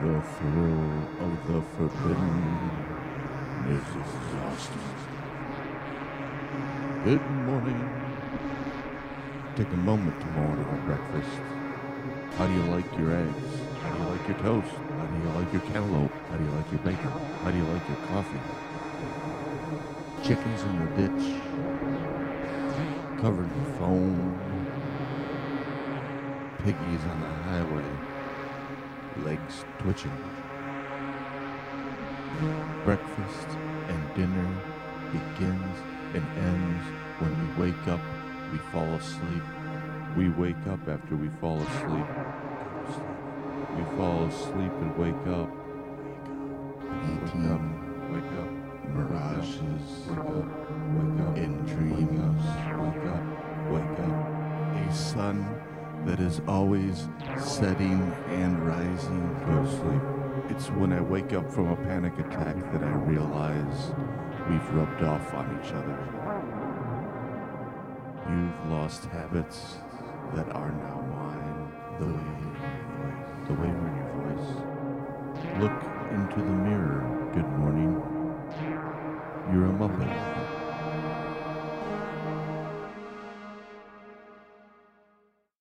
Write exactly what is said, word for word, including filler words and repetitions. The thrill of the forbidden is exhausting. Good morning. Take a moment to mourn over breakfast. How do you like your eggs? How do you like your toast? How do you like your cantaloupe? How do you like your bacon? How do you like your coffee? Chickens in the ditch, covered in foam. Piggies on the highway, legs twitching. Breakfast and dinner begins and ends when we wake up, we fall asleep. We wake up after we fall asleep. We fall asleep and wake up. Wake up, wake up. Mirages in dreams. Wake up, wake up. A sun that is always setting and rising. Go to sleep. It's when I wake up from a panic attack that I realize we've rubbed off on each other. You've lost habits that are now mine. The way, the way in your voice. Look into the mirror, good morning. You're a muppet.